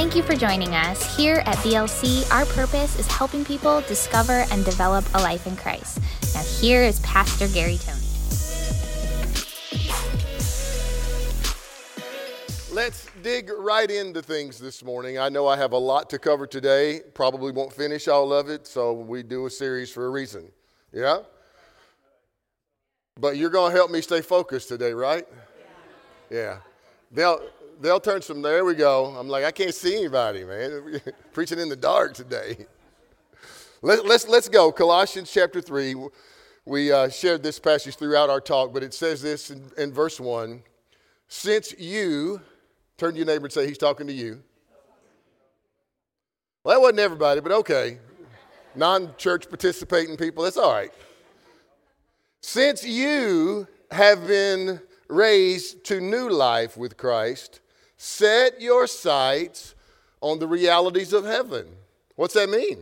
Thank you for joining us. Here at BLC, our purpose is helping people discover and develop a life in Christ. Now here is Pastor Gary Toney. Let's dig right into things this morning. I know I have a lot to cover today. Probably won't finish all of it, so we do a series for a reason. Yeah? But you're going to help me stay focused today, right? Yeah. They'll turn some, there we go. I'm like, I can't see anybody, man. Preaching in the dark today. Let's go. Colossians chapter 3. We shared this passage throughout our talk, but it says this in verse 1. Since you... Turn to your neighbor and say, he's talking to you. Well, that wasn't everybody, but okay. Non-church participating people, that's all right. Since you have been raised to new life with Christ, set your sights on the realities of heaven. What's that mean?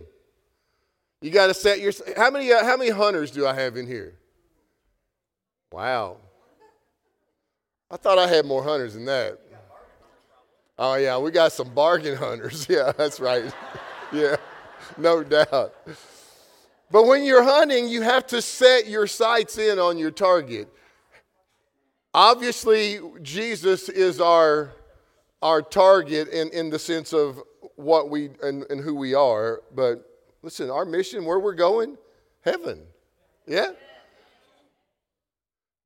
You got to set your... How many hunters do I have in here? Wow. I thought I had more hunters than that. Oh, yeah, we got some bargain hunters. Yeah, that's right. Yeah, no doubt. But when you're hunting, you have to set your sights in on your target. Obviously, Jesus is our target in the sense of what we and who we are. But listen, our mission, where we're going, heaven. Yeah?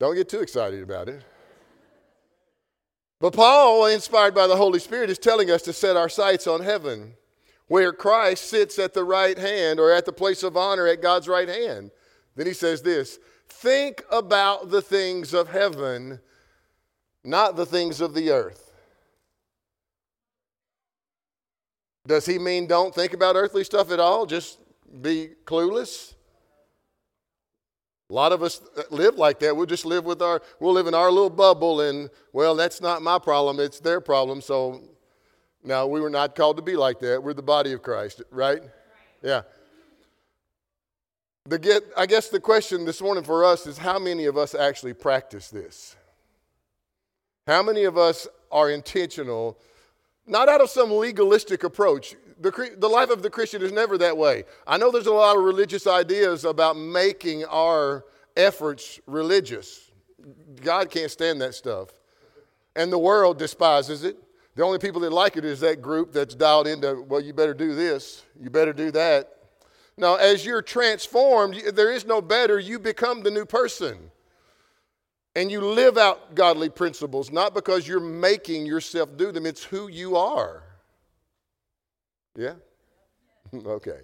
Don't get too excited about it. But Paul, inspired by the Holy Spirit, is telling us to set our sights on heaven, where Christ sits at the right hand or at the place of honor at God's right hand. Then he says this, think about the things of heaven, not the things of the earth. Does he mean don't think about earthly stuff at all? Just be clueless? A lot of us live like that. We'll live in our little bubble and, well, that's not my problem. It's their problem. So, no, we were not called to be like that. We're the body of Christ, right? Yeah. I guess the question this morning for us is how many of us actually practice this? How many of us are intentional, not out of some legalistic approach? The life of the Christian is never that way. I know there's a lot of religious ideas about making our efforts religious. God can't stand that stuff. And the world despises it. The only people that like it is that group that's dialed into, well, you better do this, you better do that. Now, as you're transformed, there is no better. You become the new person. And you live out godly principles, not because you're making yourself do them. It's who you are. Yeah? Okay.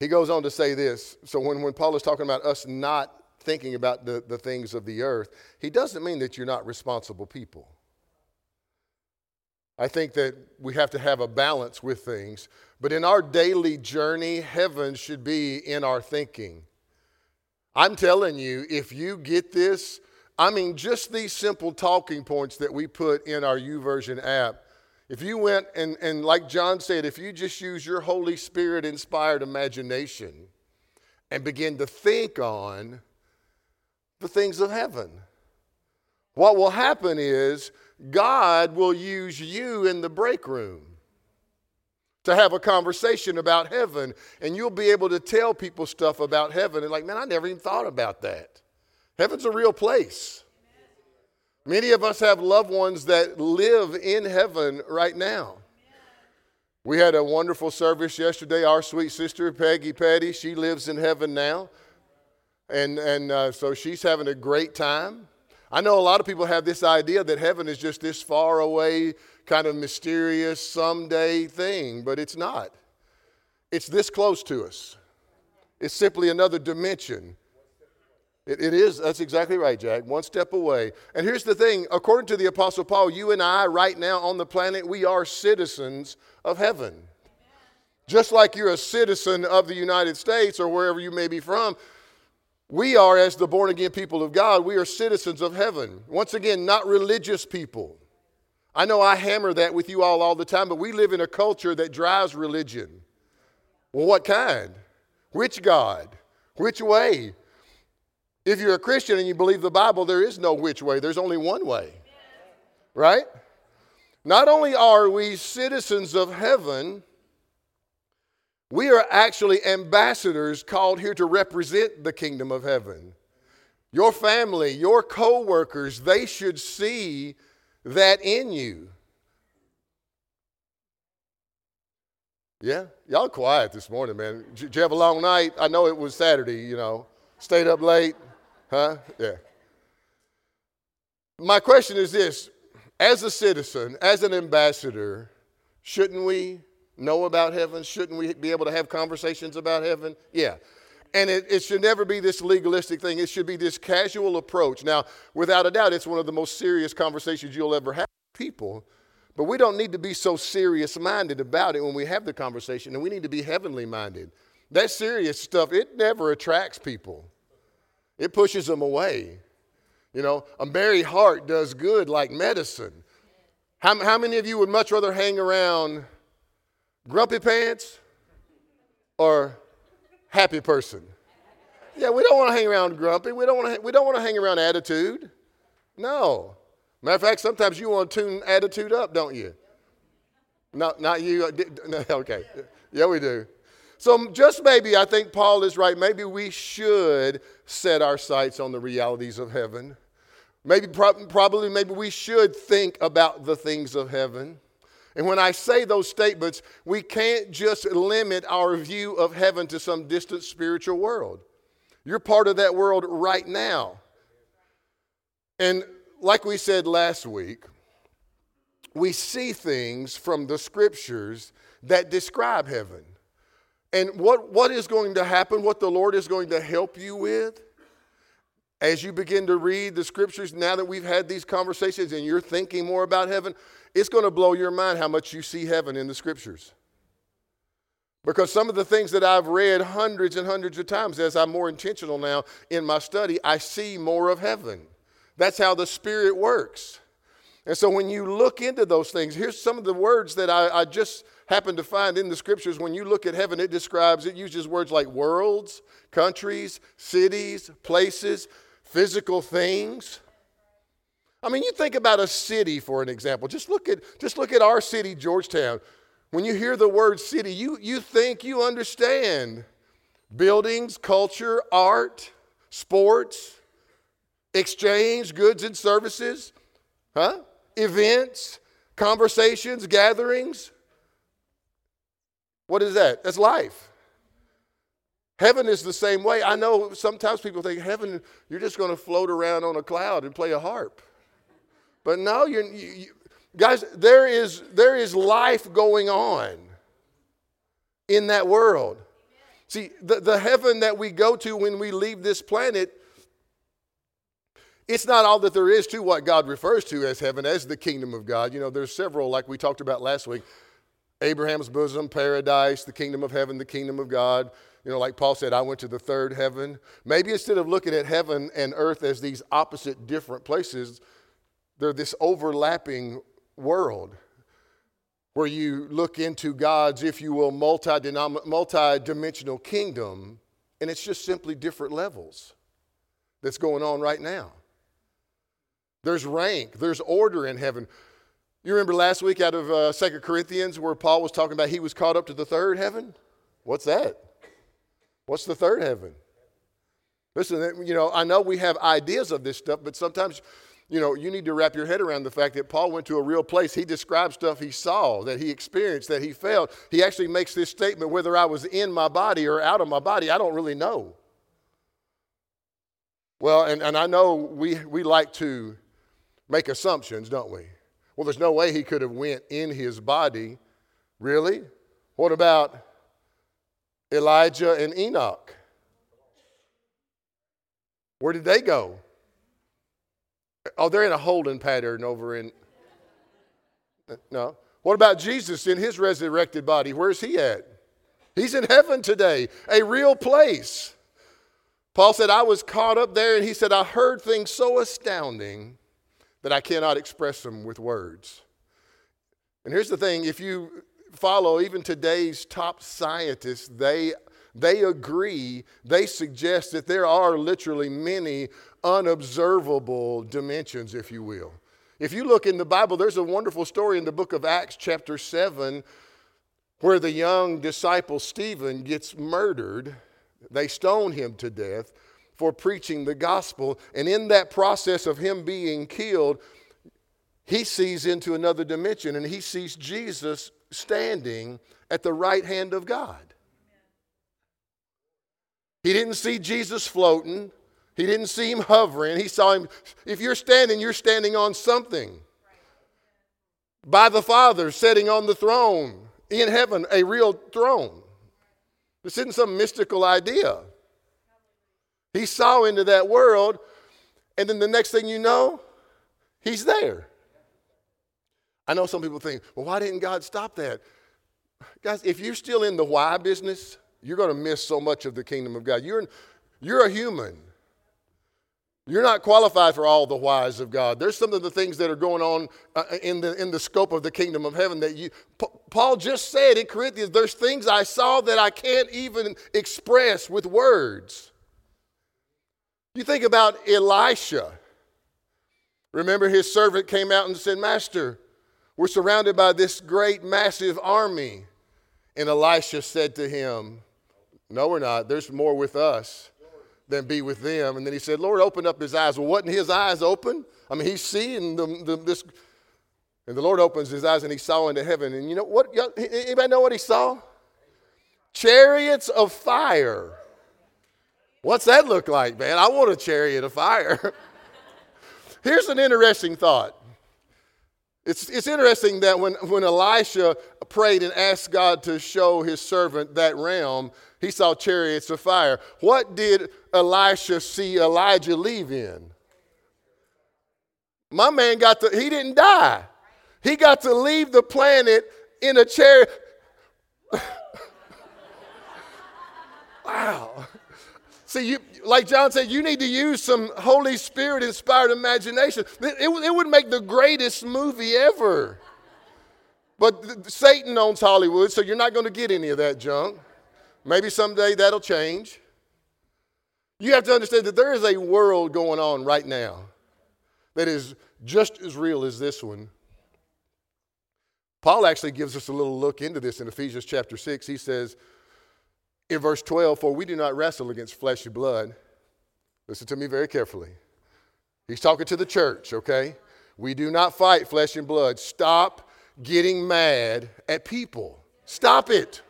He goes on to say this. So when Paul is talking about us not thinking about the things of the earth, he doesn't mean that you're not responsible people. I think that we have to have a balance with things. But in our daily journey, heaven should be in our thinking. I'm telling you, if you get this, I mean, just these simple talking points that we put in our YouVersion app, if you went and like John said, if you just use your Holy Spirit-inspired imagination and begin to think on the things of heaven, what will happen is God will use you in the break room to have a conversation about heaven, and you'll be able to tell people stuff about heaven. And like, man, I never even thought about that. Heaven's a real place. Many of us have loved ones that live in heaven right now. We had a wonderful service yesterday. Our sweet sister, Peggy Patty, she lives in heaven now. And so she's having a great time. I know a lot of people have this idea that heaven is just this far away, kind of mysterious someday thing, but it's not. It's this close to us. It's simply another dimension. It is. That's exactly right, Jack. One step away. And here's the thing. According to the Apostle Paul, you and I right now on the planet, we are citizens of heaven. Amen. Just like you're a citizen of the United States or wherever you may be from, we are, as the born-again people of God, we are citizens of heaven. Once again, not religious people. I know I hammer that with you all the time, but we live in a culture that drives religion. Well, what kind? Which God? Which way? If you're a Christian and you believe the Bible, there is no which way. There's only one way, right? Not only are we citizens of heaven, we are actually ambassadors called here to represent the kingdom of heaven. Your family, your co-workers, they should see that in you. Yeah, y'all quiet this morning, man. Did you have a long night? I know it was Saturday, you know. Stayed up late, huh? Yeah. My question is this. As a citizen, as an ambassador, shouldn't we know about heaven? Shouldn't we be able to have conversations about heaven? Yeah. And it should never be this legalistic thing. It should be this casual approach. Now, without a doubt, it's one of the most serious conversations you'll ever have with people. But we don't need to be so serious-minded about it when we have the conversation, and we need to be heavenly-minded. That serious stuff, it never attracts people. It pushes them away. You know, a merry heart does good like medicine. How many of you would much rather hang around grumpy pants or happy person? Yeah, we don't want to hang around grumpy. We don't want to hang around attitude. No. Matter of fact, sometimes you want to tune attitude up, don't you? No, not you. Okay. Yeah, we do. So just maybe, I think Paul is right. Maybe we should set our sights on the realities of heaven. Maybe we should think about the things of heaven. And when I say those statements, we can't just limit our view of heaven to some distant spiritual world. You're part of that world right now. And like we said last week, we see things from the scriptures that describe heaven. And what is going to happen, what the Lord is going to help you with, as you begin to read the scriptures, now that we've had these conversations and you're thinking more about heaven, it's going to blow your mind how much you see heaven in the scriptures. Because some of the things that I've read hundreds and hundreds of times, as I'm more intentional now in my study, I see more of heaven. That's how the Spirit works. And so when you look into those things, here's some of the words that I just happened to find in the scriptures. When you look at heaven, it uses words like worlds, countries, cities, places, physical things. I mean, you think about a city, for an example. Just look at our city, Georgetown. When you hear the word city, you think you understand buildings, culture, art, sports, exchange, goods and services, events, conversations, gatherings. What is that? That's life. Heaven is the same way. I know sometimes people think heaven, you're just going to float around on a cloud and play a harp. But no, you guys, there is life going on in that world. See, the heaven that we go to when we leave this planet, it's not all that there is to what God refers to as heaven, as the kingdom of God. You know, there's several, like we talked about last week, Abraham's bosom, paradise, the kingdom of heaven, the kingdom of God. You know, like Paul said, I went to the third heaven. Maybe instead of looking at heaven and earth as these opposite different places, they're this overlapping world where you look into God's, if you will, multi-dimensional kingdom, and it's just simply different levels that's going on right now. There's rank, there's order in heaven. You remember last week out of 2 Corinthians where Paul was talking about he was caught up to the third heaven? What's that? What's the third heaven? Listen, you know, I know we have ideas of this stuff, but sometimes, you know, you need to wrap your head around the fact that Paul went to a real place. He described stuff he saw, that he experienced, that he felt. He actually makes this statement, whether I was in my body or out of my body, I don't really know. Well, and I know we like to make assumptions, don't we? Well, there's no way he could have went in his body. Really? What about Elijah and Enoch? Where did they go? Oh, they're in a holding pattern over in... No. What about Jesus in his resurrected body? Where's he at? He's in heaven today, a real place. Paul said, I was caught up there, and he said, I heard things so astounding that I cannot express them with words. And here's the thing, if you follow even today's top scientists, they agree, they suggest that there are literally many unobservable dimensions, if you will. If you look in the Bible, there's a wonderful story in the book of Acts chapter 7 where the young disciple Stephen gets murdered. They stone him to death for preaching the gospel. And in that process of him being killed, he sees into another dimension, and he sees Jesus standing at the right hand of God. He didn't see Jesus floating. He didn't see him hovering. He saw him. If you're standing on something. By the Father, sitting on the throne in heaven, a real throne. This isn't some mystical idea. He saw into that world, and then the next thing you know, he's there. I know some people think, well, why didn't God stop that? Guys, if you're still in the why business, you're going to miss so much of the kingdom of God. You're a human. You're not qualified for all the whys of God. There's some of the things that are going on in the scope of the kingdom of heaven that Paul just said in Corinthians, there's things I saw that I can't even express with words. You think about Elisha. Remember, his servant came out and said, Master, we're surrounded by this great, massive army. And Elisha said to him, no, we're not. There's more with us than be with them. And then he said, Lord, open up his eyes. Well, wasn't his eyes open? I mean, he's seeing this. And the Lord opens his eyes, and he saw into heaven. And you know what? Anybody know what he saw? Chariots of fire. What's that look like, man? I want a chariot of fire. Here's an interesting thought. It's interesting that when Elisha prayed and asked God to show his servant that realm, he saw chariots of fire. What did Elisha see Elijah leave in? My man he didn't die. He got to leave the planet in a chariot. Wow. See, like John said, you need to use some Holy Spirit-inspired imagination. It would make the greatest movie ever. But Satan owns Hollywood, so you're not going to get any of that junk. Maybe someday that'll change. You have to understand that there is a world going on right now that is just as real as this one. Paul actually gives us a little look into this in Ephesians chapter 6. He says, in verse 12, for we do not wrestle against flesh and blood. Listen to me very carefully. He's talking to the church, okay? We do not fight flesh and blood. Stop getting mad at people. Stop it.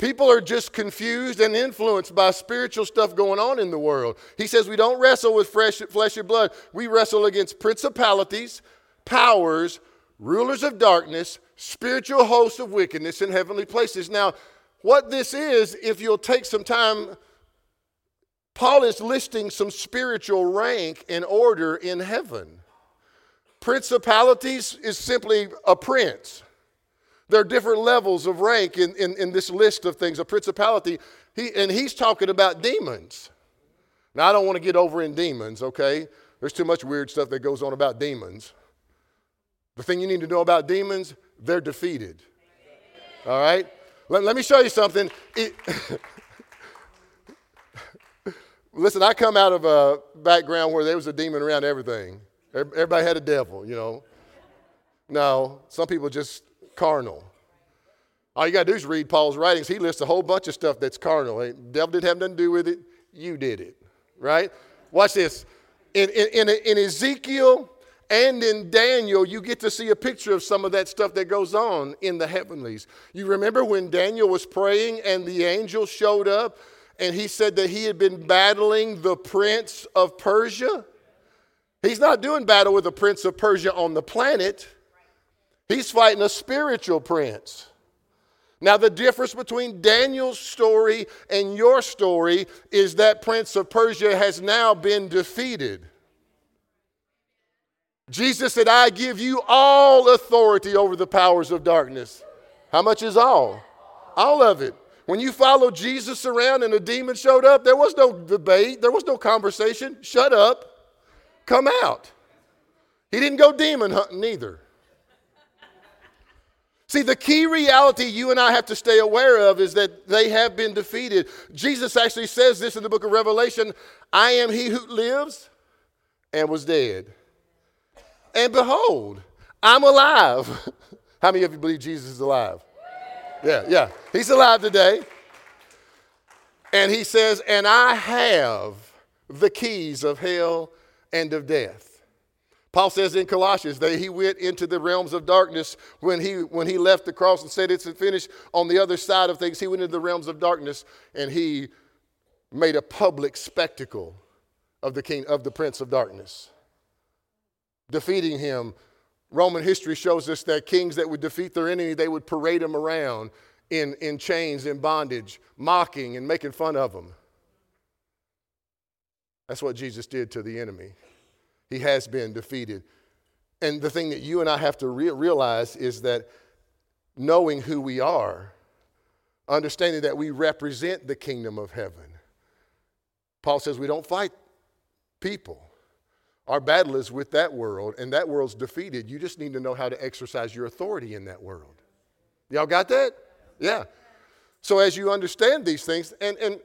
People are just confused and influenced by spiritual stuff going on in the world. He says we don't wrestle with flesh and blood. We wrestle against principalities, powers, rulers of darkness, spiritual hosts of wickedness in heavenly places. Now, what this is, if you'll take some time, Paul is listing some spiritual rank and order in heaven. Principalities is simply a prince. There are different levels of rank in this list of things. A principality, he's talking about demons. Now, I don't want to get over in demons, okay? There's too much weird stuff that goes on about demons. The thing you need to know about demons, they're defeated. All right? Let me show you something. Listen, I come out of a background where there was a demon around everything. Everybody had a devil, you know. No, some people just carnal. All you got to do is read Paul's writings. He lists a whole bunch of stuff that's carnal. The devil didn't have nothing to do with it. You did it, right? Watch this. In Ezekiel and in Daniel, you get to see a picture of some of that stuff that goes on in the heavenlies. You remember when Daniel was praying and the angel showed up and he said that he had been battling the prince of Persia? He's not doing battle with the prince of Persia on the planet. He's fighting a spiritual prince. Now, the difference between Daniel's story and your story is that prince of Persia has now been defeated. Jesus said, I give you all authority over the powers of darkness. How much is all? All of it. When you follow Jesus around and a demon showed up, there was no debate. There was no conversation. Shut up. Come out. He didn't go demon hunting either. See, the key reality you and I have to stay aware of is that they have been defeated. Jesus actually says this in the book of Revelation, I am he who lives and was dead. and behold, I'm alive. How many of you believe Jesus is alive? Yeah. He's alive today. And he says, and I have the keys of hell and of death. Paul says in Colossians that he went into the realms of darkness when he left the cross and said it's finished. On the other side of things, he went into the realms of darkness and he made a public spectacle of the Prince of Darkness, defeating him. Roman history shows us that kings that would defeat their enemy, they would parade them around in chains, in bondage, mocking and making fun of them. That's what Jesus did to the enemy. He has been defeated. And the thing that you and I have to realize is that knowing who we are, understanding that we represent the kingdom of heaven. Paul says we don't fight people. Our battle is with that world, and that world's defeated. You just need to know how to exercise your authority in that world. Y'all got that? Yeah. So as you understand these things, and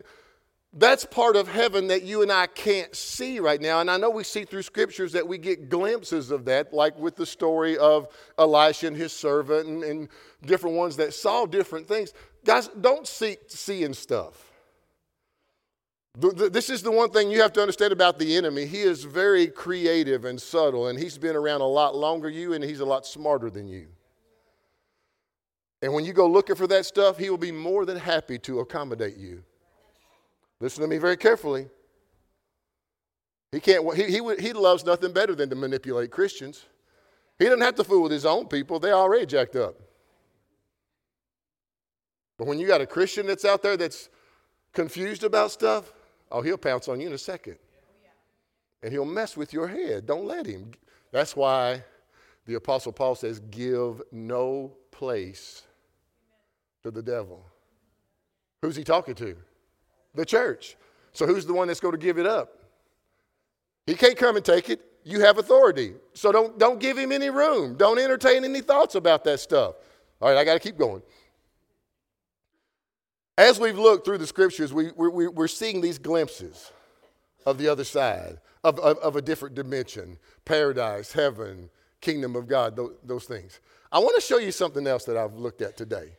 that's part of heaven that you and I can't see right now. And I know we see through scriptures that we get glimpses of that, like with the story of Elisha and his servant and different ones that saw different things. Guys, don't seek seeing stuff. This is the one thing you have to understand about the enemy. He is very creative and subtle, and he's been around a lot longer than you, and he's a lot smarter than you. And when you go looking for that stuff, he will be more than happy to accommodate you. Listen to me very carefully. He can't. He loves nothing better than to manipulate Christians. He doesn't have to fool with his own people. They're already jacked up. But when you got a Christian that's out there that's confused about stuff, oh, he'll pounce on you in a second. And he'll mess with your head. Don't let him. That's why the Apostle Paul says, give no place to the devil. Who's he talking to? The church. So who's the one that's going to give it up? He can't come and take it. You have authority. So don't give him any room. Don't entertain any thoughts about that stuff. All right, I got to keep going. As we've looked through the scriptures, we're seeing these glimpses of the other side, of a different dimension, paradise, heaven, kingdom of God, those things. I want to show you something else that I've looked at today.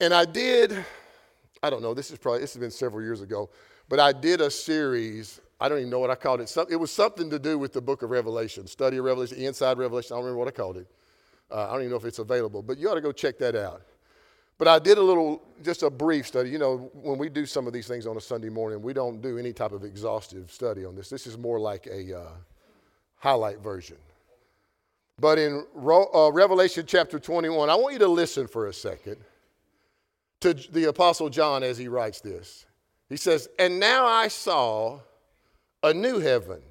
And this has been several years ago, but I did a series, I don't even know what I called it. It was something to do with the book of Revelation, study of Revelation, inside Revelation. I don't remember what I called it. I don't even know if it's available, but you ought to go check that out. But I did just a brief study. You know, when we do some of these things on a Sunday morning, we don't do any type of exhaustive study on this. This is more like a highlight version. But in Revelation chapter 21, I want you to listen for a second to the Apostle John as he writes this. He says, and now I saw a new heaven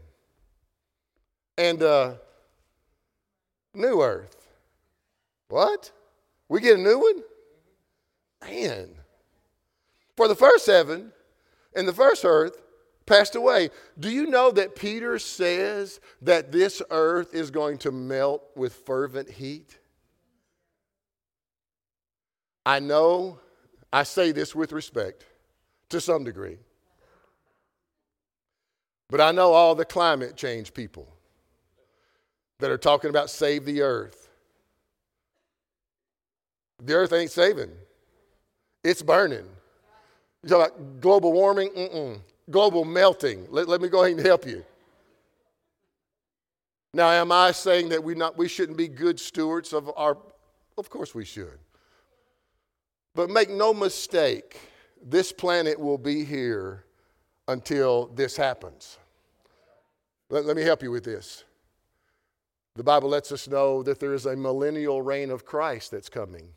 and a new earth. What? We get a new one? Man. For the first heaven and the first earth passed away. Do you know that Peter says that this earth is going to melt with fervent heat? I know I say this with respect to some degree, but I know all the climate change people that are talking about save the earth. The earth ain't saving. It's burning. You talk about global warming? Mm-mm. Global melting. Let me go ahead and help you. Now, am I saying that we shouldn't be good stewards of our? Of course we should. But make no mistake, this planet will be here until this happens. Let me help you with this. The Bible lets us know that there is a millennial reign of Christ that's coming.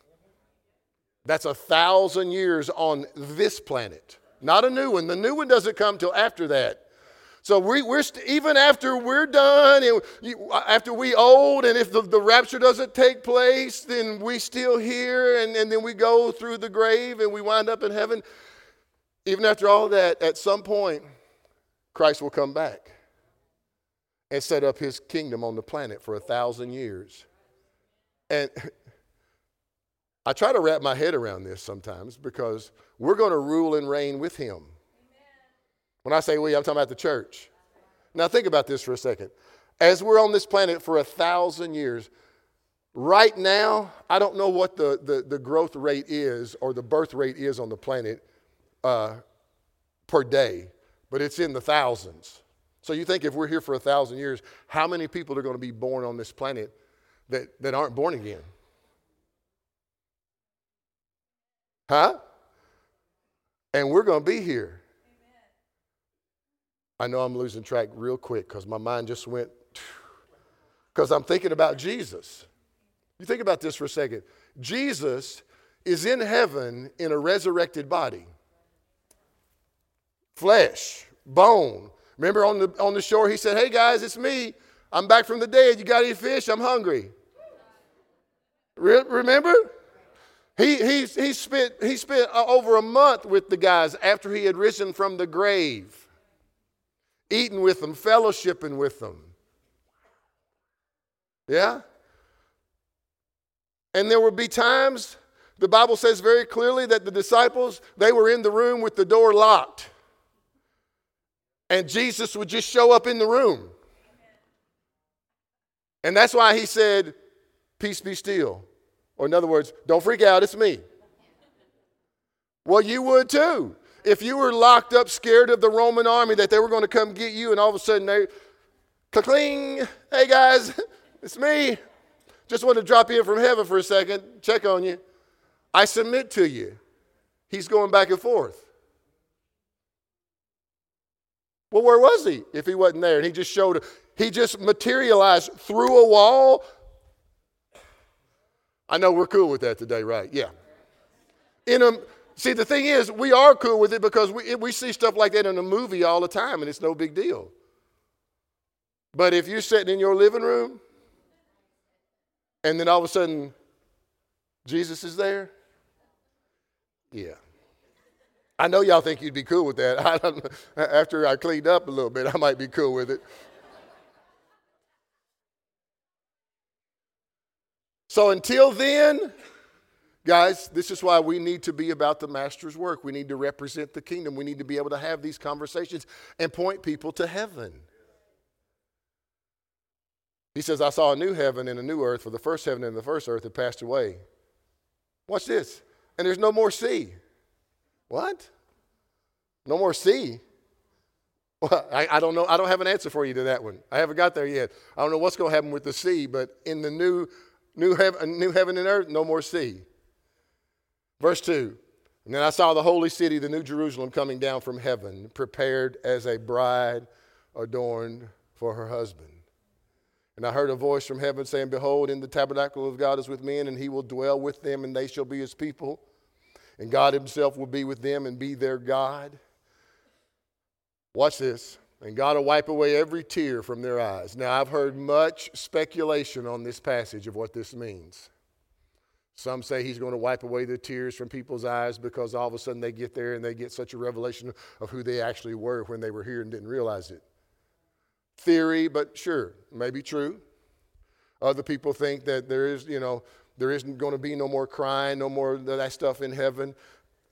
That's 1,000 years on this planet, not a new one. The new one doesn't come till after that. So even after we're done, after we old, and if the rapture doesn't take place, then we still here, and then we go through the grave, and we wind up in heaven. Even after all that, at some point, Christ will come back and set up his kingdom on the planet for 1,000 years. And I try to wrap my head around this sometimes because we're going to rule and reign with him. Amen. When I say we, I'm talking about the church. Now think about this for a second. as we're on this planet for 1,000 years. Right now, I don't know what the growth rate is or the birth rate is on the planet per day, but it's in the thousands. So you think if we're here for 1,000 years, how many people are going to be born on this planet that aren't born again? Huh? And we're going to be here. Amen. I know I'm losing track real quick because my mind just went, because I'm thinking about Jesus. You think about this for a second. Jesus is in heaven in a resurrected body. Flesh, bone. Remember on the shore he said, "Hey guys, it's me. I'm back from the dead. You got any fish? I'm hungry." Remember? He spent over a month with the guys after he had risen from the grave, eating with them, fellowshipping with them. Yeah? And there would be times, the Bible says very clearly that the disciples, they were in the room with the door locked. And Jesus would just show up in the room. And that's why he said, "Peace be still." Or in other words, "Don't freak out, it's me." Well, you would too. If you were locked up, scared of the Roman army, that they were going to come get you, and all of a sudden they, "Cling, hey guys, it's me. Just want to drop in from heaven for a second, check on you." I submit to you. He's going back and forth. Well, where was he if he wasn't there? And he just showed, he just materialized through a wall. I know we're cool with that today, right? Yeah. See, the thing is, we are cool with it because we see stuff like that in a movie all the time, and it's no big deal. But if you're sitting in your living room, and then all of a sudden, Jesus is there, yeah. I know y'all think you'd be cool with that. I don't know. After I cleaned up a little bit, I might be cool with it. So until then, guys, this is why we need to be about the master's work. We need to represent the kingdom. We need to be able to have these conversations and point people to heaven. He says, "I saw a new heaven and a new earth, for the first heaven and the first earth had passed away." Watch this. "And there's no more sea." What? No more sea? Well, I don't know. I don't have an answer for you to that one. I haven't got there yet. I don't know what's going to happen with the sea, but in the new heaven and earth, no more sea. Verse 2, "And then I saw the holy city, the new Jerusalem, coming down from heaven, prepared as a bride adorned for her husband. And I heard a voice from heaven saying, 'Behold, in the tabernacle of God is with men, and he will dwell with them, and they shall be his people. And God himself will be with them and be their God.'" Watch this. "And God will wipe away every tear from their eyes." Now, I've heard much speculation on this passage of what this means. Some say he's going to wipe away the tears from people's eyes because all of a sudden they get there and they get such a revelation of who they actually were when they were here and didn't realize it. Theory, but sure, maybe true. Other people think that there isn't going to be no more crying, no more of that stuff in heaven.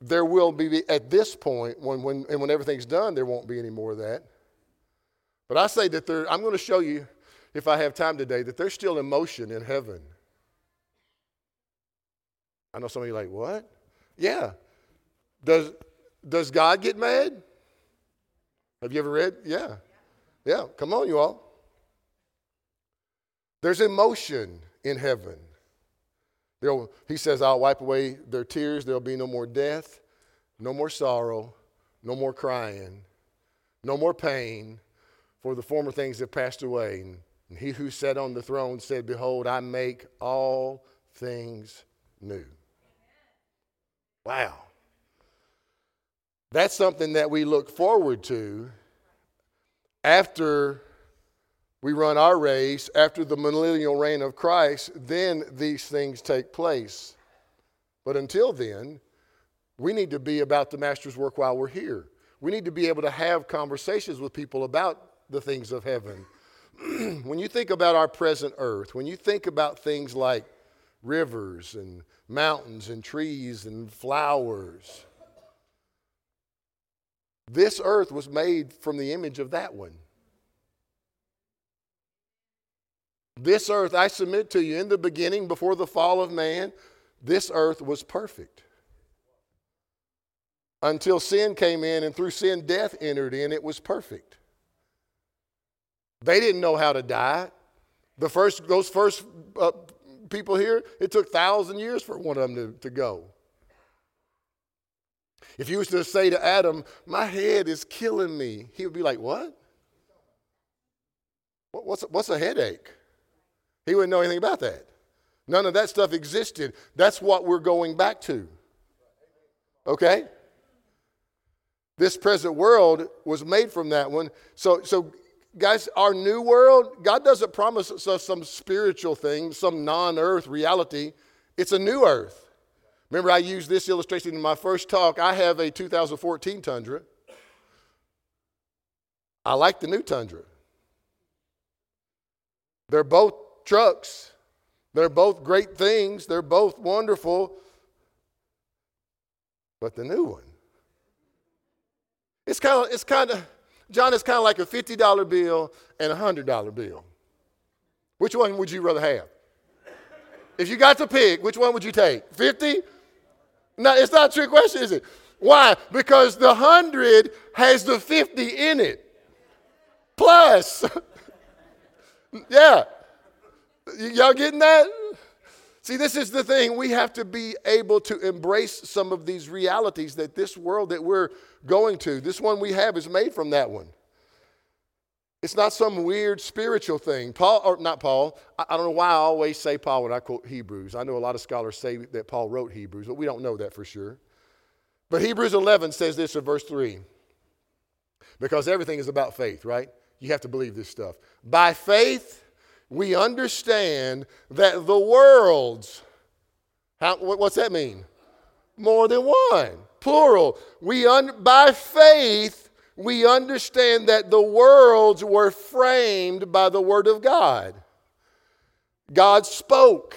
There will be at this point, when everything's done, there won't be any more of that. But I say that I'm going to show you, if I have time today, that there's still emotion in heaven. I know some of you are like, "What?" Yeah. Does God get mad? Have you ever read? Yeah. Yeah, come on, you all. There's emotion in heaven. He says, "I'll wipe away their tears. There'll be no more death, no more sorrow, no more crying, no more pain, for the former things have passed away. And he who sat on the throne said, 'Behold, I make all things new.'" Wow. That's something that we look forward to after we run our race, after the millennial reign of Christ. Then these things take place. But until then, we need to be about the master's work while we're here. We need to be able to have conversations with people about the things of heaven. When you think about our present earth, when you think about things like rivers and mountains and trees and flowers, this earth was made from the image of that one. This earth, I submit to you, in the beginning, before the fall of man, this earth was perfect. Until sin came in, and through sin, death entered in, it was perfect. They didn't know how to die. Those first people here, it took 1,000 years for one of them to go. If you was to say to Adam, my head is killing me, he would be like, what? What's a headache? He wouldn't know anything about that. None of that stuff existed. That's what we're going back to. Okay? This present world was made from that one. So guys, our new world, God doesn't promise us some spiritual thing, some non-earth reality. It's a new earth. Remember, I used this illustration in my first talk. I have a 2014 Tundra. I like the new Tundra. They're both trucks. They're both great things. They're both wonderful. But the new one, it's kind of, John, it's kind of like a $50 bill and a $100 bill. Which one would you rather have? If you got to pick, which one would you take? 50? No, it's not a trick question, is it? Why? Because the 100 has the 50 in it. Plus. Yeah. Y'all getting that? See, this is the thing. We have to be able to embrace some of these realities that this world that we're going to, this one we have is made from that one. It's not some weird spiritual thing. I don't know why I always say Paul when I quote Hebrews. I know a lot of scholars say that Paul wrote Hebrews, but we don't know that for sure. But Hebrews 11 says this in verse 3. Because everything is about faith, right? You have to believe this stuff. By faith, we understand that the worlds, what's that mean? More than one, plural. By faith, we understand that the worlds were framed by the word of God. God spoke.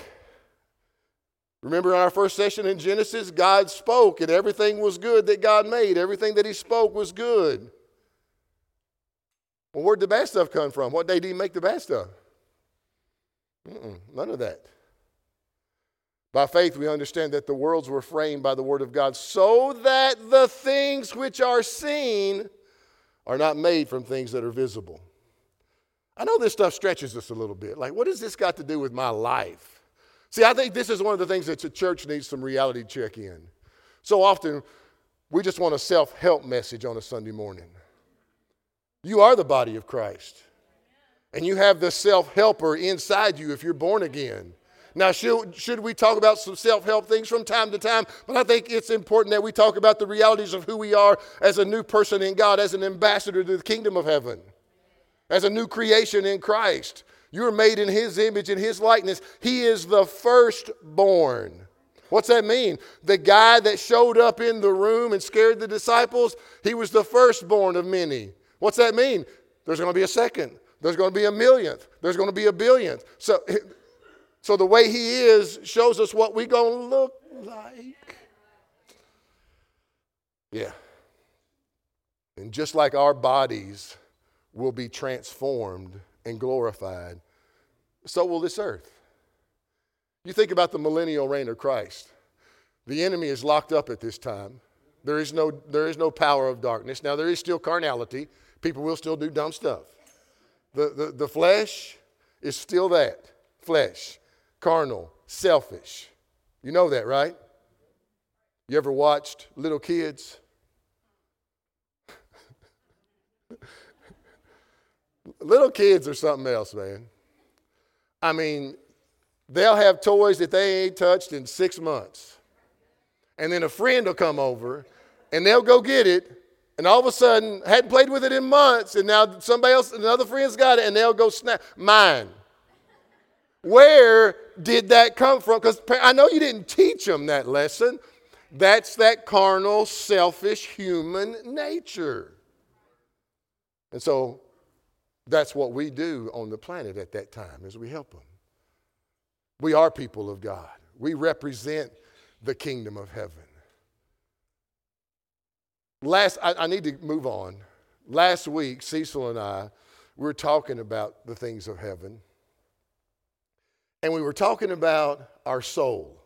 Remember in our first session in Genesis, God spoke and everything was good that God made. Everything that he spoke was good. Well, where'd the bad stuff come from? What day did he make the bad stuff? None of that. By faith, we understand that the worlds were framed by the word of God so that the things which are seen are not made from things that are visible. I know this stuff stretches us a little bit. Like, what has this got to do with my life? See, I think this is one of the things that the church needs some reality check in. So often, we just want a self-help message on a Sunday morning. You are the body of Christ. And you have the self-helper inside you if you're born again. Now, should we talk about some self-help things from time to time? But I think it's important that we talk about the realities of who we are as a new person in God, as an ambassador to the kingdom of heaven, as a new creation in Christ. You're made in his image, in his likeness. He is the firstborn. What's that mean? The guy that showed up in the room and scared the disciples, he was the firstborn of many. What's that mean? There's going to be a second. There's going to be a millionth. There's going to be a billionth. So the way he is shows us what we're going to look like. Yeah. And just like our bodies will be transformed and glorified, so will this earth. You think about the millennial reign of Christ. The enemy is locked up at this time. There is no power of darkness. Now, there is still carnality. People will still do dumb stuff. The flesh is still that. Flesh. Carnal, selfish. You know that, right? You ever watched little kids? Little kids are something else, man. I mean, they'll have toys that they ain't touched in 6 months. And then a friend will come over, and they'll go get it, and all of a sudden, hadn't played with it in months, and now somebody else, another friend's got it, and they'll go snap. Mine. Where did that come from? Because I know you didn't teach them that lesson. That's that carnal, selfish human nature. And so that's what we do on the planet at that time is we help them. We are people of God. We represent the kingdom of heaven. I need to move on. Last week, Cecil and I were talking about the things of heaven. And we were talking about our soul,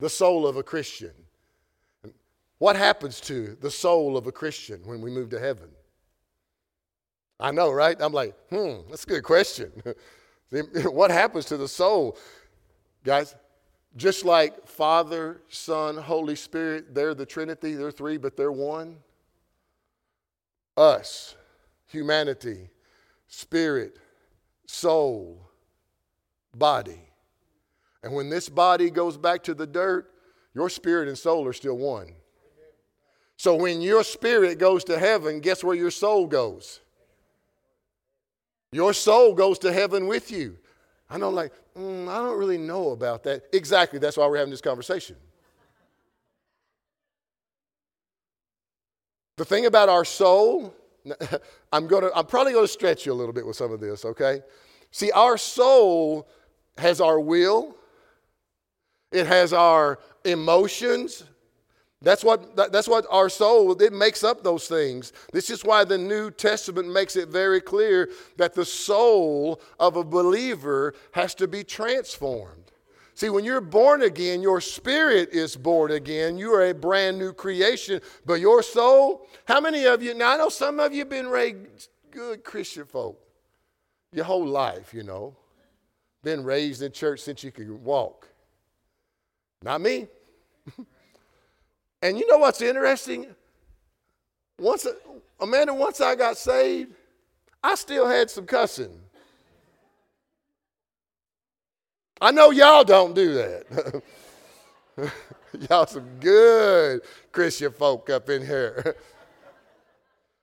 the soul of a Christian. What happens to the soul of a Christian when we move to heaven? I know, right? I'm like, that's a good question. What happens to the soul? Guys, just like Father, Son, Holy Spirit, they're the Trinity, they're three, but they're one. Us, humanity, spirit, soul, body. And when this body goes back to the dirt, your spirit and soul are still one. So when your spirit goes to heaven, guess where your soul goes? Your soul goes to heaven with you. I know, like, I don't really know about that. Exactly, that's why we're having this conversation. The thing about our soul, I'm probably going to stretch you a little bit with some of this, okay? See, our soul has our will. It has our emotions. That's what our soul, it makes up those things. This is why the New Testament makes it very clear that the soul of a believer has to be transformed. See, when you're born again, your spirit is born again. You are a brand new creation, but your soul, how many of you, now I know some of you have been raised good Christian folk your whole life, you know, been raised in church since you could walk. Not me. And you know what's interesting? Amanda, once I got saved, I still had some cussing. I know y'all don't do that. Y'all some good Christian folk up in here.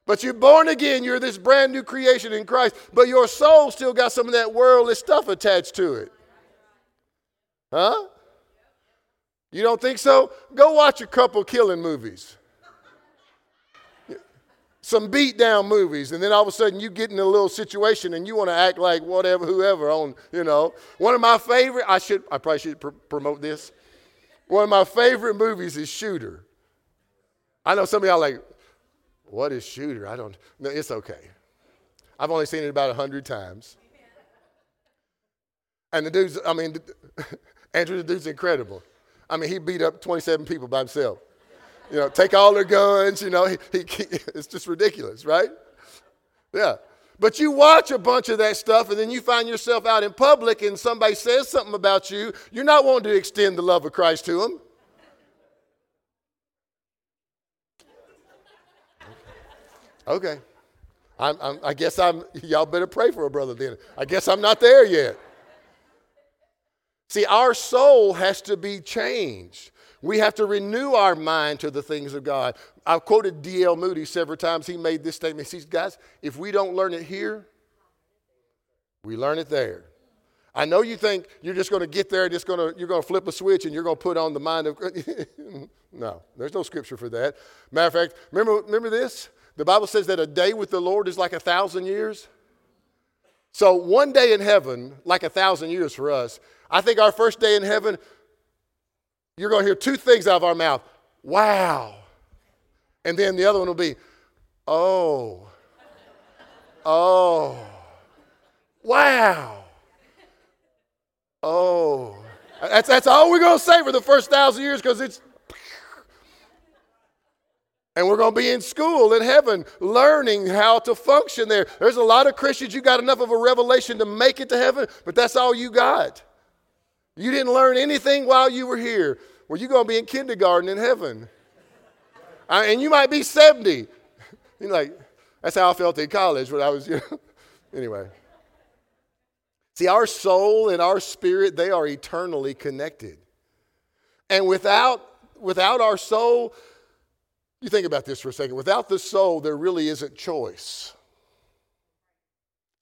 But you're born again. You're this brand new creation in Christ. But your soul still got some of that worldly stuff attached to it. Huh? You don't think so? Go watch a couple killing movies. Some beatdown movies. And then all of a sudden you get in a little situation and you want to act like whatever, whoever on, you know. One of my favorite, I probably should promote this. One of my favorite movies is Shooter. I know some of y'all are like, what is Shooter? No, it's okay. I've only seen it about 100 times. And the dude's, Andrew, the dude's incredible. He beat up 27 people by himself. You know, take all their guns, you know. It's just ridiculous, right? Yeah. But you watch a bunch of that stuff, and then you find yourself out in public, and somebody says something about you. You're not wanting to extend the love of Christ to them. Okay. I guess y'all better pray for a brother then. I guess I'm not there yet. See, our soul has to be changed. We have to renew our mind to the things of God. I've quoted D.L. Moody several times. He made this statement. He says, guys, if we don't learn it here, we learn it there. I know you think you're just going to get there, you're going to flip a switch and you're going to put on the mind of No, there's no scripture for that. Matter of fact, remember this? The Bible says that a day with the Lord is like 1,000 years. So one day in heaven, like 1,000 years for us. I think our first day in heaven, you're going to hear two things out of our mouth. Wow. And then the other one will be, oh, wow, oh. That's all we're going to say for the first 1,000 years because it's. And we're going to be in school in heaven learning how to function there. There's a lot of Christians, you got enough of a revelation to make it to heaven, but that's all you got. You didn't learn anything while you were here. Well, you're going to be in kindergarten in heaven. And you might be 70. You're like, that's how I felt in college when I was, Anyway. See, our soul and our spirit, they are eternally connected. And without our soul, you think about this for a second. Without the soul, there really isn't choice.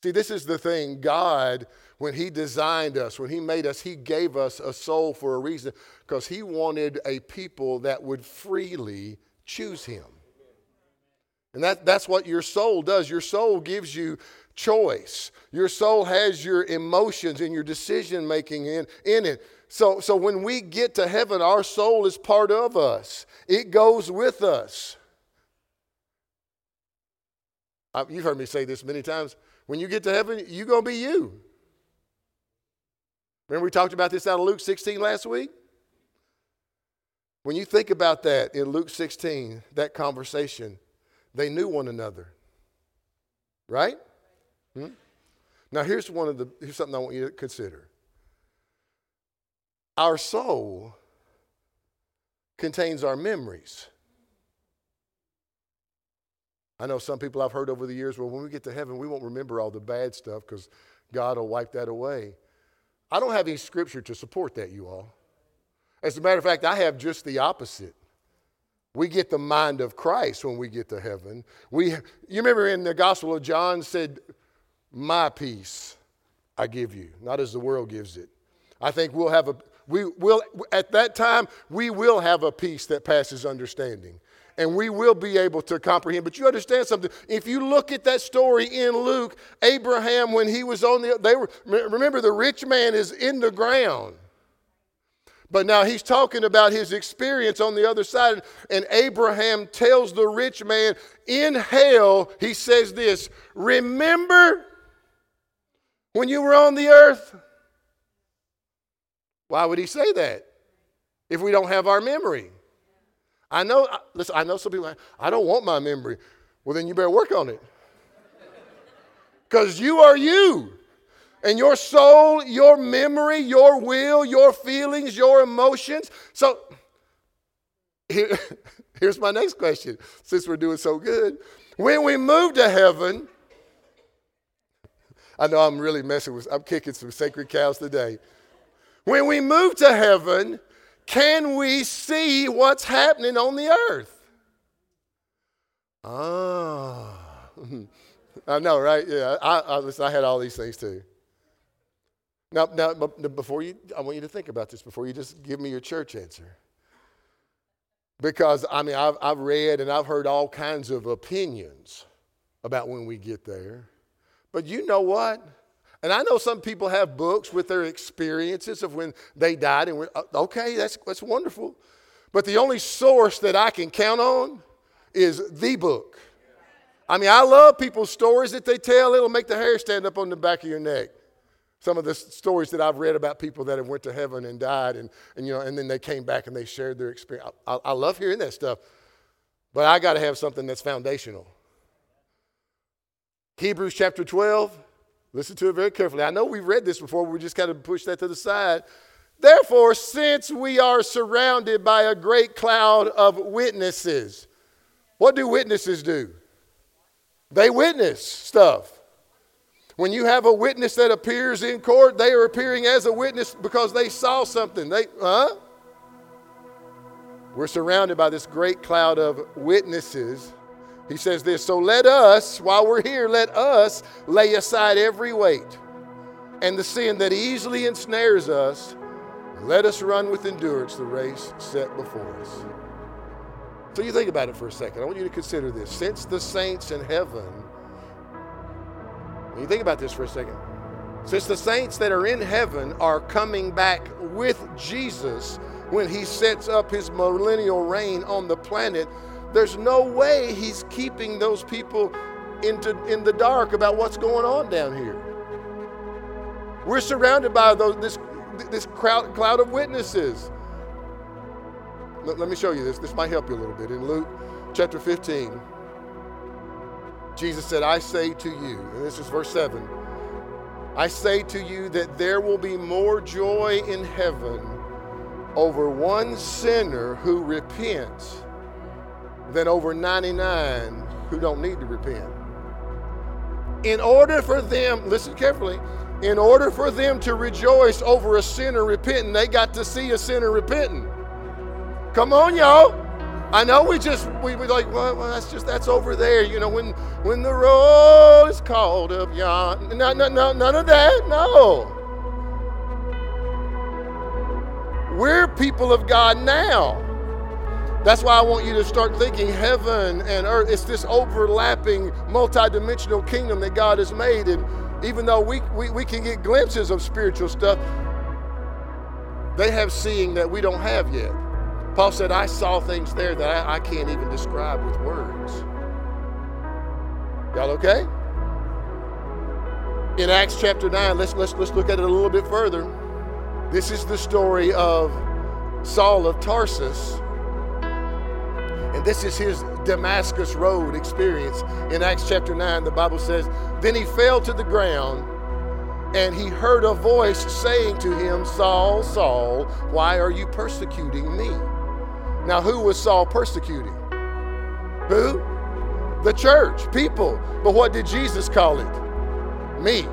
See, this is the thing. God, when he designed us, when he made us, he gave us a soul for a reason because he wanted a people that would freely choose him. And that's what your soul does. Your soul gives you choice. Your soul has your emotions and your decision-making in it. So when we get to heaven, our soul is part of us. It goes with us. You've heard me say this many times. When you get to heaven, you're going to be you. Remember we talked about this out of Luke 16 last week? When you think about that in Luke 16, that conversation, they knew one another. Right? Hmm? Now here's something I want you to consider. Our soul contains our memories. I know some people I've heard over the years, well, when we get to heaven, we won't remember all the bad stuff because God will wipe that away. I don't have any scripture to support that, you all. As a matter of fact, I have just the opposite. We get the mind of Christ when we get to heaven. You remember in the Gospel of John said, "My peace I give you, not as the world gives it." I think we will have a peace that passes understanding. And we will be able to comprehend. But you understand something. If you look at that story in Luke, Abraham, when he was remember the rich man is in the ground. But now he's talking about his experience on the other side. And Abraham tells the rich man in hell, he says this, "Remember when you were on the earth?" Why would he say that if we don't have our memory? I know some people are like, "I don't want my memory." Well, then you better work on it. Because you are you. And your soul, your memory, your will, your feelings, your emotions. So here's my next question, since we're doing so good. When we move to heaven, I know I'm kicking some sacred cows today. When we move to heaven, can we see what's happening on the earth? Ah, I know, right? Yeah, I had all these things too. Now, I want you to think about this before you just give me your church answer. Because, I mean, I've read and I've heard all kinds of opinions about when we get there. But you know what? And I know some people have books with their experiences of when they died. And okay, that's wonderful. But the only source that I can count on is the book. I mean, I love people's stories that they tell. It'll make the hair stand up on the back of your neck. Some of the stories that I've read about people that have went to heaven and died. And then they came back and they shared their experience. I love hearing that stuff. But I got to have something that's foundational. Hebrews chapter 12. Listen to it very carefully. I know we've read this before. We just kind of push that to the side. Therefore, since we are surrounded by a great cloud of witnesses, what do witnesses do? They witness stuff. When you have a witness that appears in court, they are appearing as a witness because they saw something. We're surrounded by this great cloud of witnesses. He says this, so let us, while we're here, let us lay aside every weight and the sin that easily ensnares us. Let us run with endurance the race set before us. So you think about it for a second. I want you to consider this. Since the saints in heaven, when you think about this for a second, since the saints that are in heaven are coming back with Jesus when he sets up his millennial reign on the planet, there's no way he's keeping those people in the dark about what's going on down here. We're surrounded by this cloud of witnesses. Let me show you this. This might help you a little bit. In Luke chapter 15, Jesus said, I say to you, and this is verse 7, I say to you that there will be more joy in heaven over one sinner who repents than over 99 who don't need to repent. In order for them, listen carefully, in order for them to rejoice over a sinner repenting, they got to see a sinner repenting. Come on, y'all. I know we like, well, that's over there. You know, when the roll is called up, y'all. No, none of that, no. We're people of God now. That's why I want you to start thinking heaven and earth. It's this overlapping, multidimensional kingdom that God has made. And even though we can get glimpses of spiritual stuff, they have seeing that we don't have yet. Paul said, I saw things there that I can't even describe with words. Y'all okay? In Acts chapter 9, let's look at it a little bit further. This is the story of Saul of Tarsus, and this is his Damascus Road experience. In Acts chapter 9, the Bible says, "Then he fell to the ground, and he heard a voice saying to him, 'Saul, Saul, why are you persecuting me?'" Now, who was Saul persecuting? Who? The church, people. But what did Jesus call it? Me.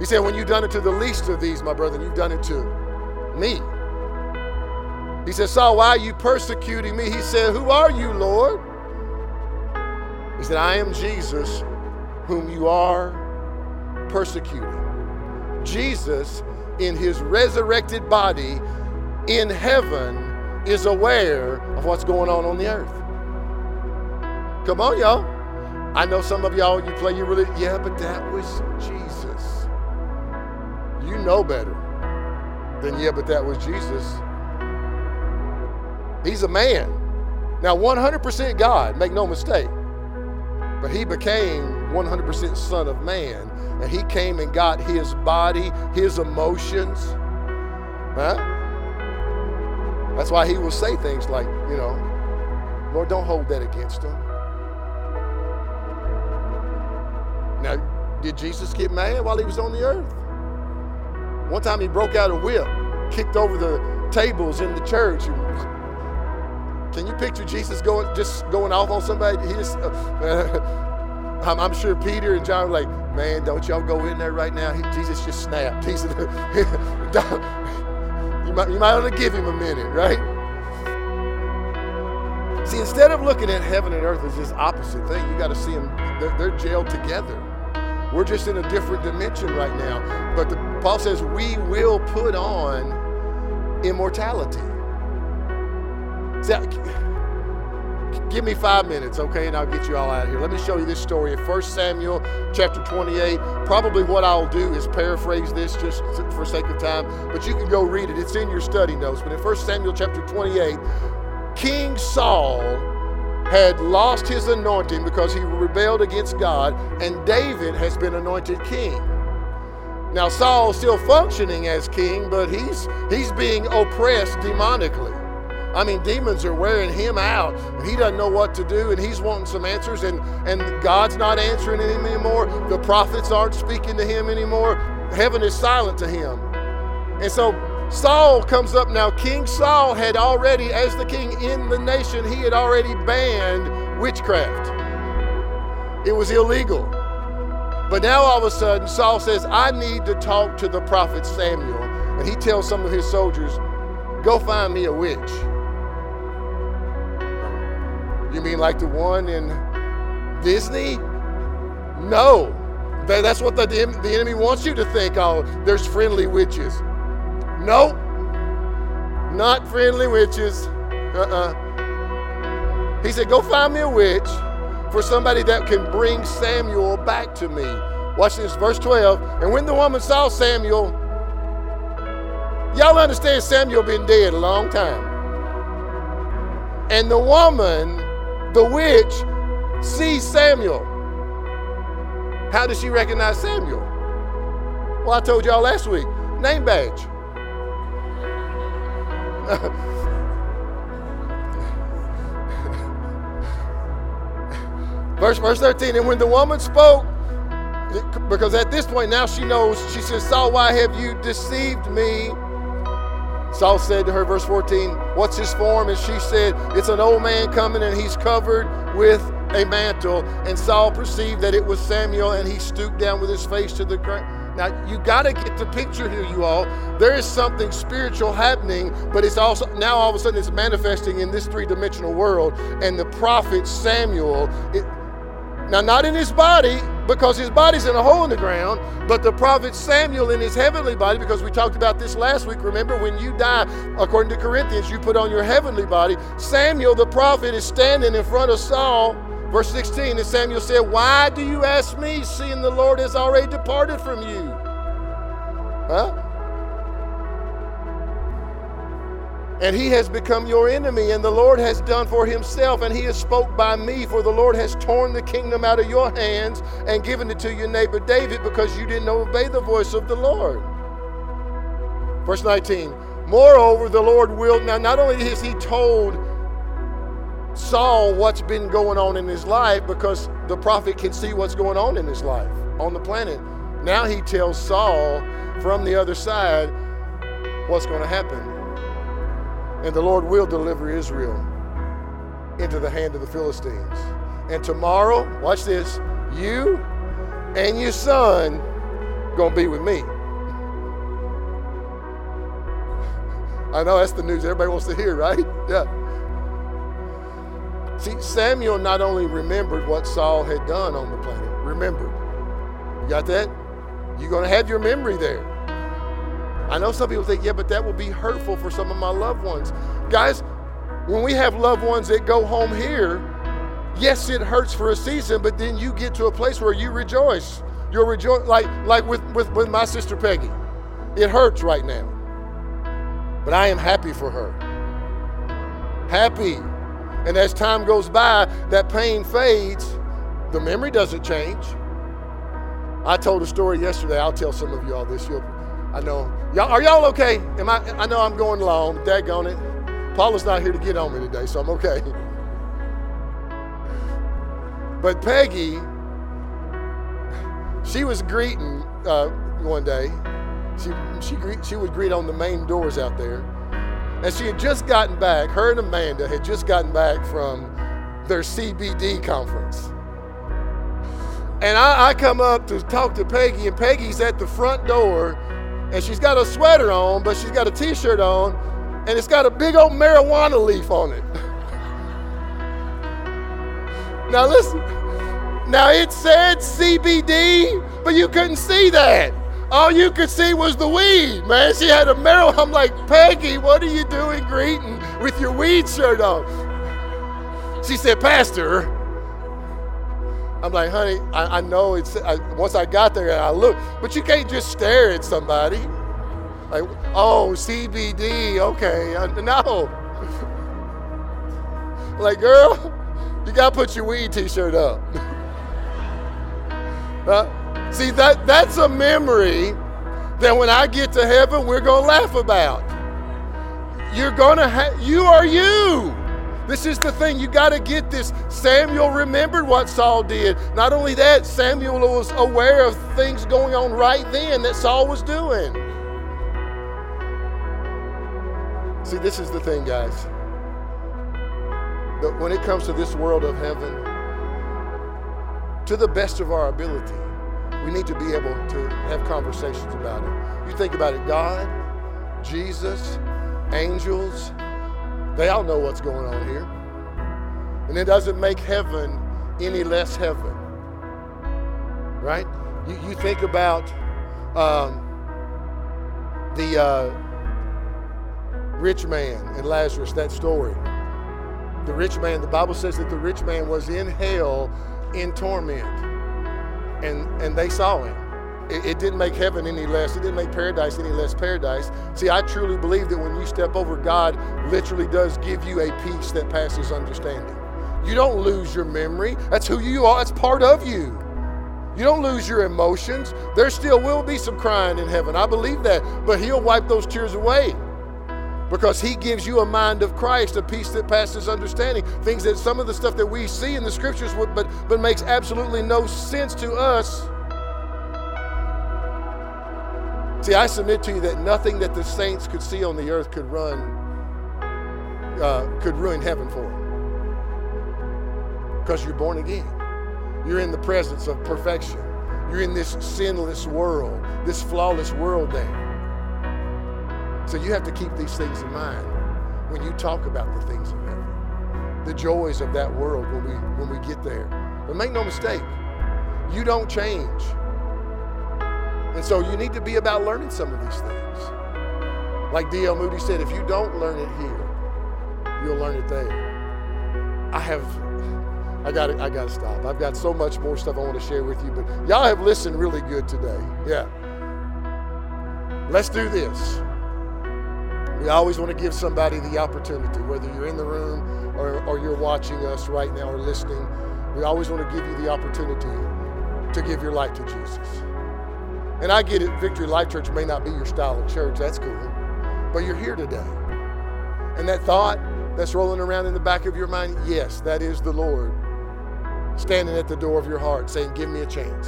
He said, "When you've done it to the least of these, my brethren, you've done it to me." He said, "Saul, why are you persecuting me?" He said, "Who are you, Lord?" He said, "I am Jesus, whom you are persecuting." Jesus, in his resurrected body in heaven, is aware of what's going on the earth. Come on, y'all. I know some of y'all, you play your religion. Yeah, but that was Jesus. You know better than "yeah, but that was Jesus." He's a man. Now, 100% God, make no mistake. But he became 100% Son of Man. And he came and got his body, his emotions. Huh? That's why he will say things like, you know, "Lord, don't hold that against him." Now, did Jesus get mad while he was on the earth? One time he broke out a whip, kicked over the tables in the church. Can you picture Jesus going off on somebody? He just, I'm sure Peter and John were like, "Man, don't y'all go in there right now." Jesus just snapped. He said, you might want to give him a minute, right? See, instead of looking at heaven and earth as this opposite thing, you got to see them, they're jailed together. We're just in a different dimension right now. But Paul says we will put on immortality. Give me 5 minutes, okay, and I'll get you all out of here. Let me show you this story in 1 Samuel chapter 28. Probably what I'll do is paraphrase this just for sake of time, but you can go read it. It's in your study notes. But in 1 Samuel chapter 28, King Saul had lost his anointing because he rebelled against God, and David has been anointed king. Now, Saul's still functioning as king, but he's being oppressed demonically. I mean, demons are wearing him out, and he doesn't know what to do, and he's wanting some answers, and God's not answering him anymore. The prophets aren't speaking to him anymore. Heaven is silent to him. And so Saul comes up. Now, King Saul had already, as the king in the nation, he had already banned witchcraft. It was illegal. But now all of a sudden, Saul says, "I need to talk to the prophet Samuel." And he tells some of his soldiers, "Go find me a witch." You mean like the one in Disney? No, that's what the enemy wants you to think. Oh, there's friendly witches. Nope, not friendly witches. He said, "Go find me a witch for somebody that can bring Samuel back to me." Watch this, verse 12. "And when the woman saw Samuel," y'all understand Samuel been dead a long time. "And the woman," the witch, "sees Samuel." How does she recognize Samuel? Well, I told y'all last week, name badge. Verse 13, "And when the woman spoke," because at this point now she knows, she says, "Saul, why have you deceived me?" Saul said to her, verse 14, "What's his form?" And she said, "It's an old man coming, and he's covered with a mantle." And Saul perceived that it was Samuel, and he stooped down with his face to the ground. Now, you got to get the picture here, you all. There is something spiritual happening, but it's also now all of a sudden it's manifesting in this three-dimensional world. And the prophet Samuel, now not in his body, because his body's in a hole in the ground, but the prophet Samuel in his heavenly body, because we talked about this last week. Remember, when you die, according to Corinthians, you put on your heavenly body. Samuel, the prophet, is standing in front of Saul. Verse 16, "And Samuel said, 'Why do you ask me, seeing the Lord has already departed from you?'" Huh? "And he has become your enemy, and the Lord has done for himself, and he has spoke by me, for the Lord has torn the kingdom out of your hands and given it to your neighbor David, because you didn't obey the voice of the Lord." Verse 19, moreover, the Lord willed. Now, not only has he told Saul what's been going on in his life, because the prophet can see what's going on in his life on the planet. Now he tells Saul from the other side what's going to happen. And the Lord will deliver Israel into the hand of the Philistines. And tomorrow, watch this, you and your son gonna be with me. I know that's the news everybody wants to hear, right? Yeah. See, Samuel not only remembered what Saul had done on the planet, remembered. You got that? You're gonna have your memory there. I know some people think, yeah, but that will be hurtful for some of my loved ones. Guys, when we have loved ones that go home here, yes, it hurts for a season, but then you get to a place where you rejoice. You'll rejoice, like with my sister Peggy. It hurts right now, but I am happy for her. Happy. And as time goes by, that pain fades. The memory doesn't change. I told a story yesterday. I'll tell some of y'all this. I know. Y'all, are y'all okay? I know I'm going long. Daggone it. Paula's not here to get on me today, so I'm okay. But Peggy, she was greeting one day. She would greet on the main doors out there. And she had just gotten back, her and Amanda had just gotten back from their CBD conference. And I come up to talk to Peggy, and Peggy's at the front door, and she's got a sweater on, but she's got a t-shirt on, and it's got a big old marijuana leaf on it. Now listen, now it said CBD, but you couldn't see that. All you could see was the weed, man. She had a marijuana. I'm like, Peggy, what are you doing greeting with your weed shirt on? She said, Pastor. I'm like, honey, I know it's, once I got there and I looked, but you can't just stare at somebody. Like, oh, CBD, okay, no. Like, girl, you gotta put your weed t-shirt up. See, that's a memory that when I get to heaven, we're gonna laugh about. You're gonna, you are you. This is the thing, you gotta get this. Samuel remembered what Saul did. Not only that, Samuel was aware of things going on right then that Saul was doing. See, this is the thing, guys. When it comes to this world of heaven, to the best of our ability, we need to be able to have conversations about it. You think about it, God, Jesus, angels, they all know what's going on here. And it doesn't make heaven any less heaven, right? You think about rich man and Lazarus, that story. The rich man, the Bible says that the rich man was in hell in torment, and they saw him. It didn't make heaven any less. It didn't make paradise any less paradise. See, I truly believe that when you step over, God literally does give you a peace that passes understanding. You don't lose your memory. That's who you are. It's part of you. You don't lose your emotions. There still will be some crying in heaven. I believe that, but he'll wipe those tears away. Because he gives you a mind of Christ, a peace that passes understanding. Things that some of the stuff that we see in the scriptures would, but makes absolutely no sense to us. See, I submit to you that nothing that the saints could see on the earth could ruin heaven for them. Because you're born again. You're in the presence of perfection. You're in this sinless world, this flawless world there. So you have to keep these things in mind when you talk about the things of heaven, the joys of that world when we get there. But make no mistake, you don't change. And so you need to be about learning some of these things. Like D.L. Moody said, if you don't learn it here, you'll learn it there. I gotta stop. I've got so much more stuff I want to share with you, but y'all have listened really good today. Yeah. Let's do this. We always want to give somebody the opportunity, whether you're in the room or you're watching us right now or listening. We always want to give you the opportunity to give your life to Jesus. And I get it, Victory Life Church may not be your style of church, that's cool. But you're here today. And that thought that's rolling around in the back of your mind, yes, that is the Lord standing at the door of your heart saying, give me a chance.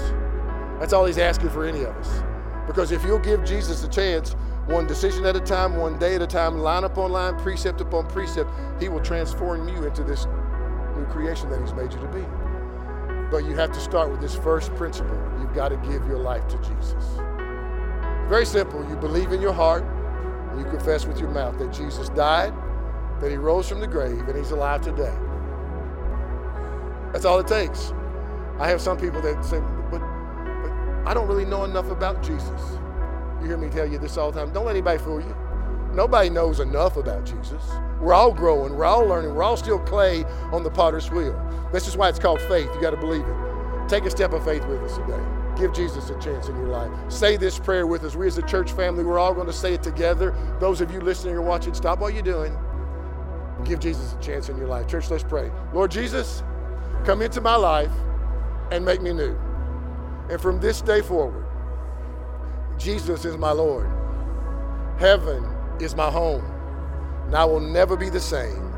That's all he's asking for any of us. Because if you'll give Jesus a chance, one decision at a time, one day at a time, line upon line, precept upon precept, he will transform you into this new creation that he's made you to be. But you have to start with this first principle. You've got to give your life to Jesus. Very simple. You believe in your heart, and you confess with your mouth that Jesus died, that he rose from the grave, and he's alive today. That's all it takes. I have some people that say, but I don't really know enough about Jesus. You hear me tell you this all the time. Don't let anybody fool you. Nobody knows enough about Jesus. We're all growing, we're all learning, we're all still clay on the potter's wheel. That's just why it's called faith. You got to believe it. Take a step of faith with us today. Give Jesus a chance in your life. Say this prayer with us. We as a church family, we're all going to say it together. Those of you listening or watching, stop what you're doing and give Jesus a chance in your life. Church, let's pray. Lord Jesus, come into my life and make me new. And from this day forward, Jesus is my Lord. Heaven is my home, and I will never be the same.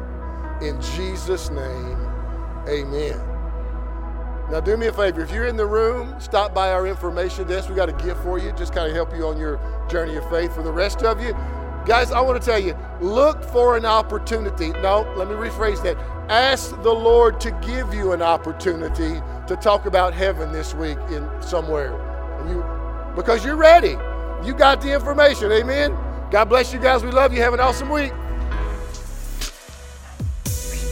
In Jesus' name, amen. Now do me a favor, if you're in the room, stop by our information desk. We got a gift for you, just kind of help you on your journey of faith. For the rest of you, guys, I want to tell you, look for an opportunity. No, let me rephrase that. Ask the Lord to give you an opportunity to talk about heaven this week in somewhere. And because you're ready. You got the information, amen? God bless you guys. We love you. Have an awesome week.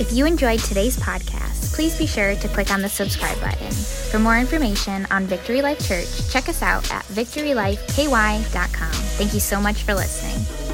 If you enjoyed today's podcast, please be sure to click on the subscribe button. For more information on Victory Life Church, check us out at victorylifeky.com. Thank you so much for listening.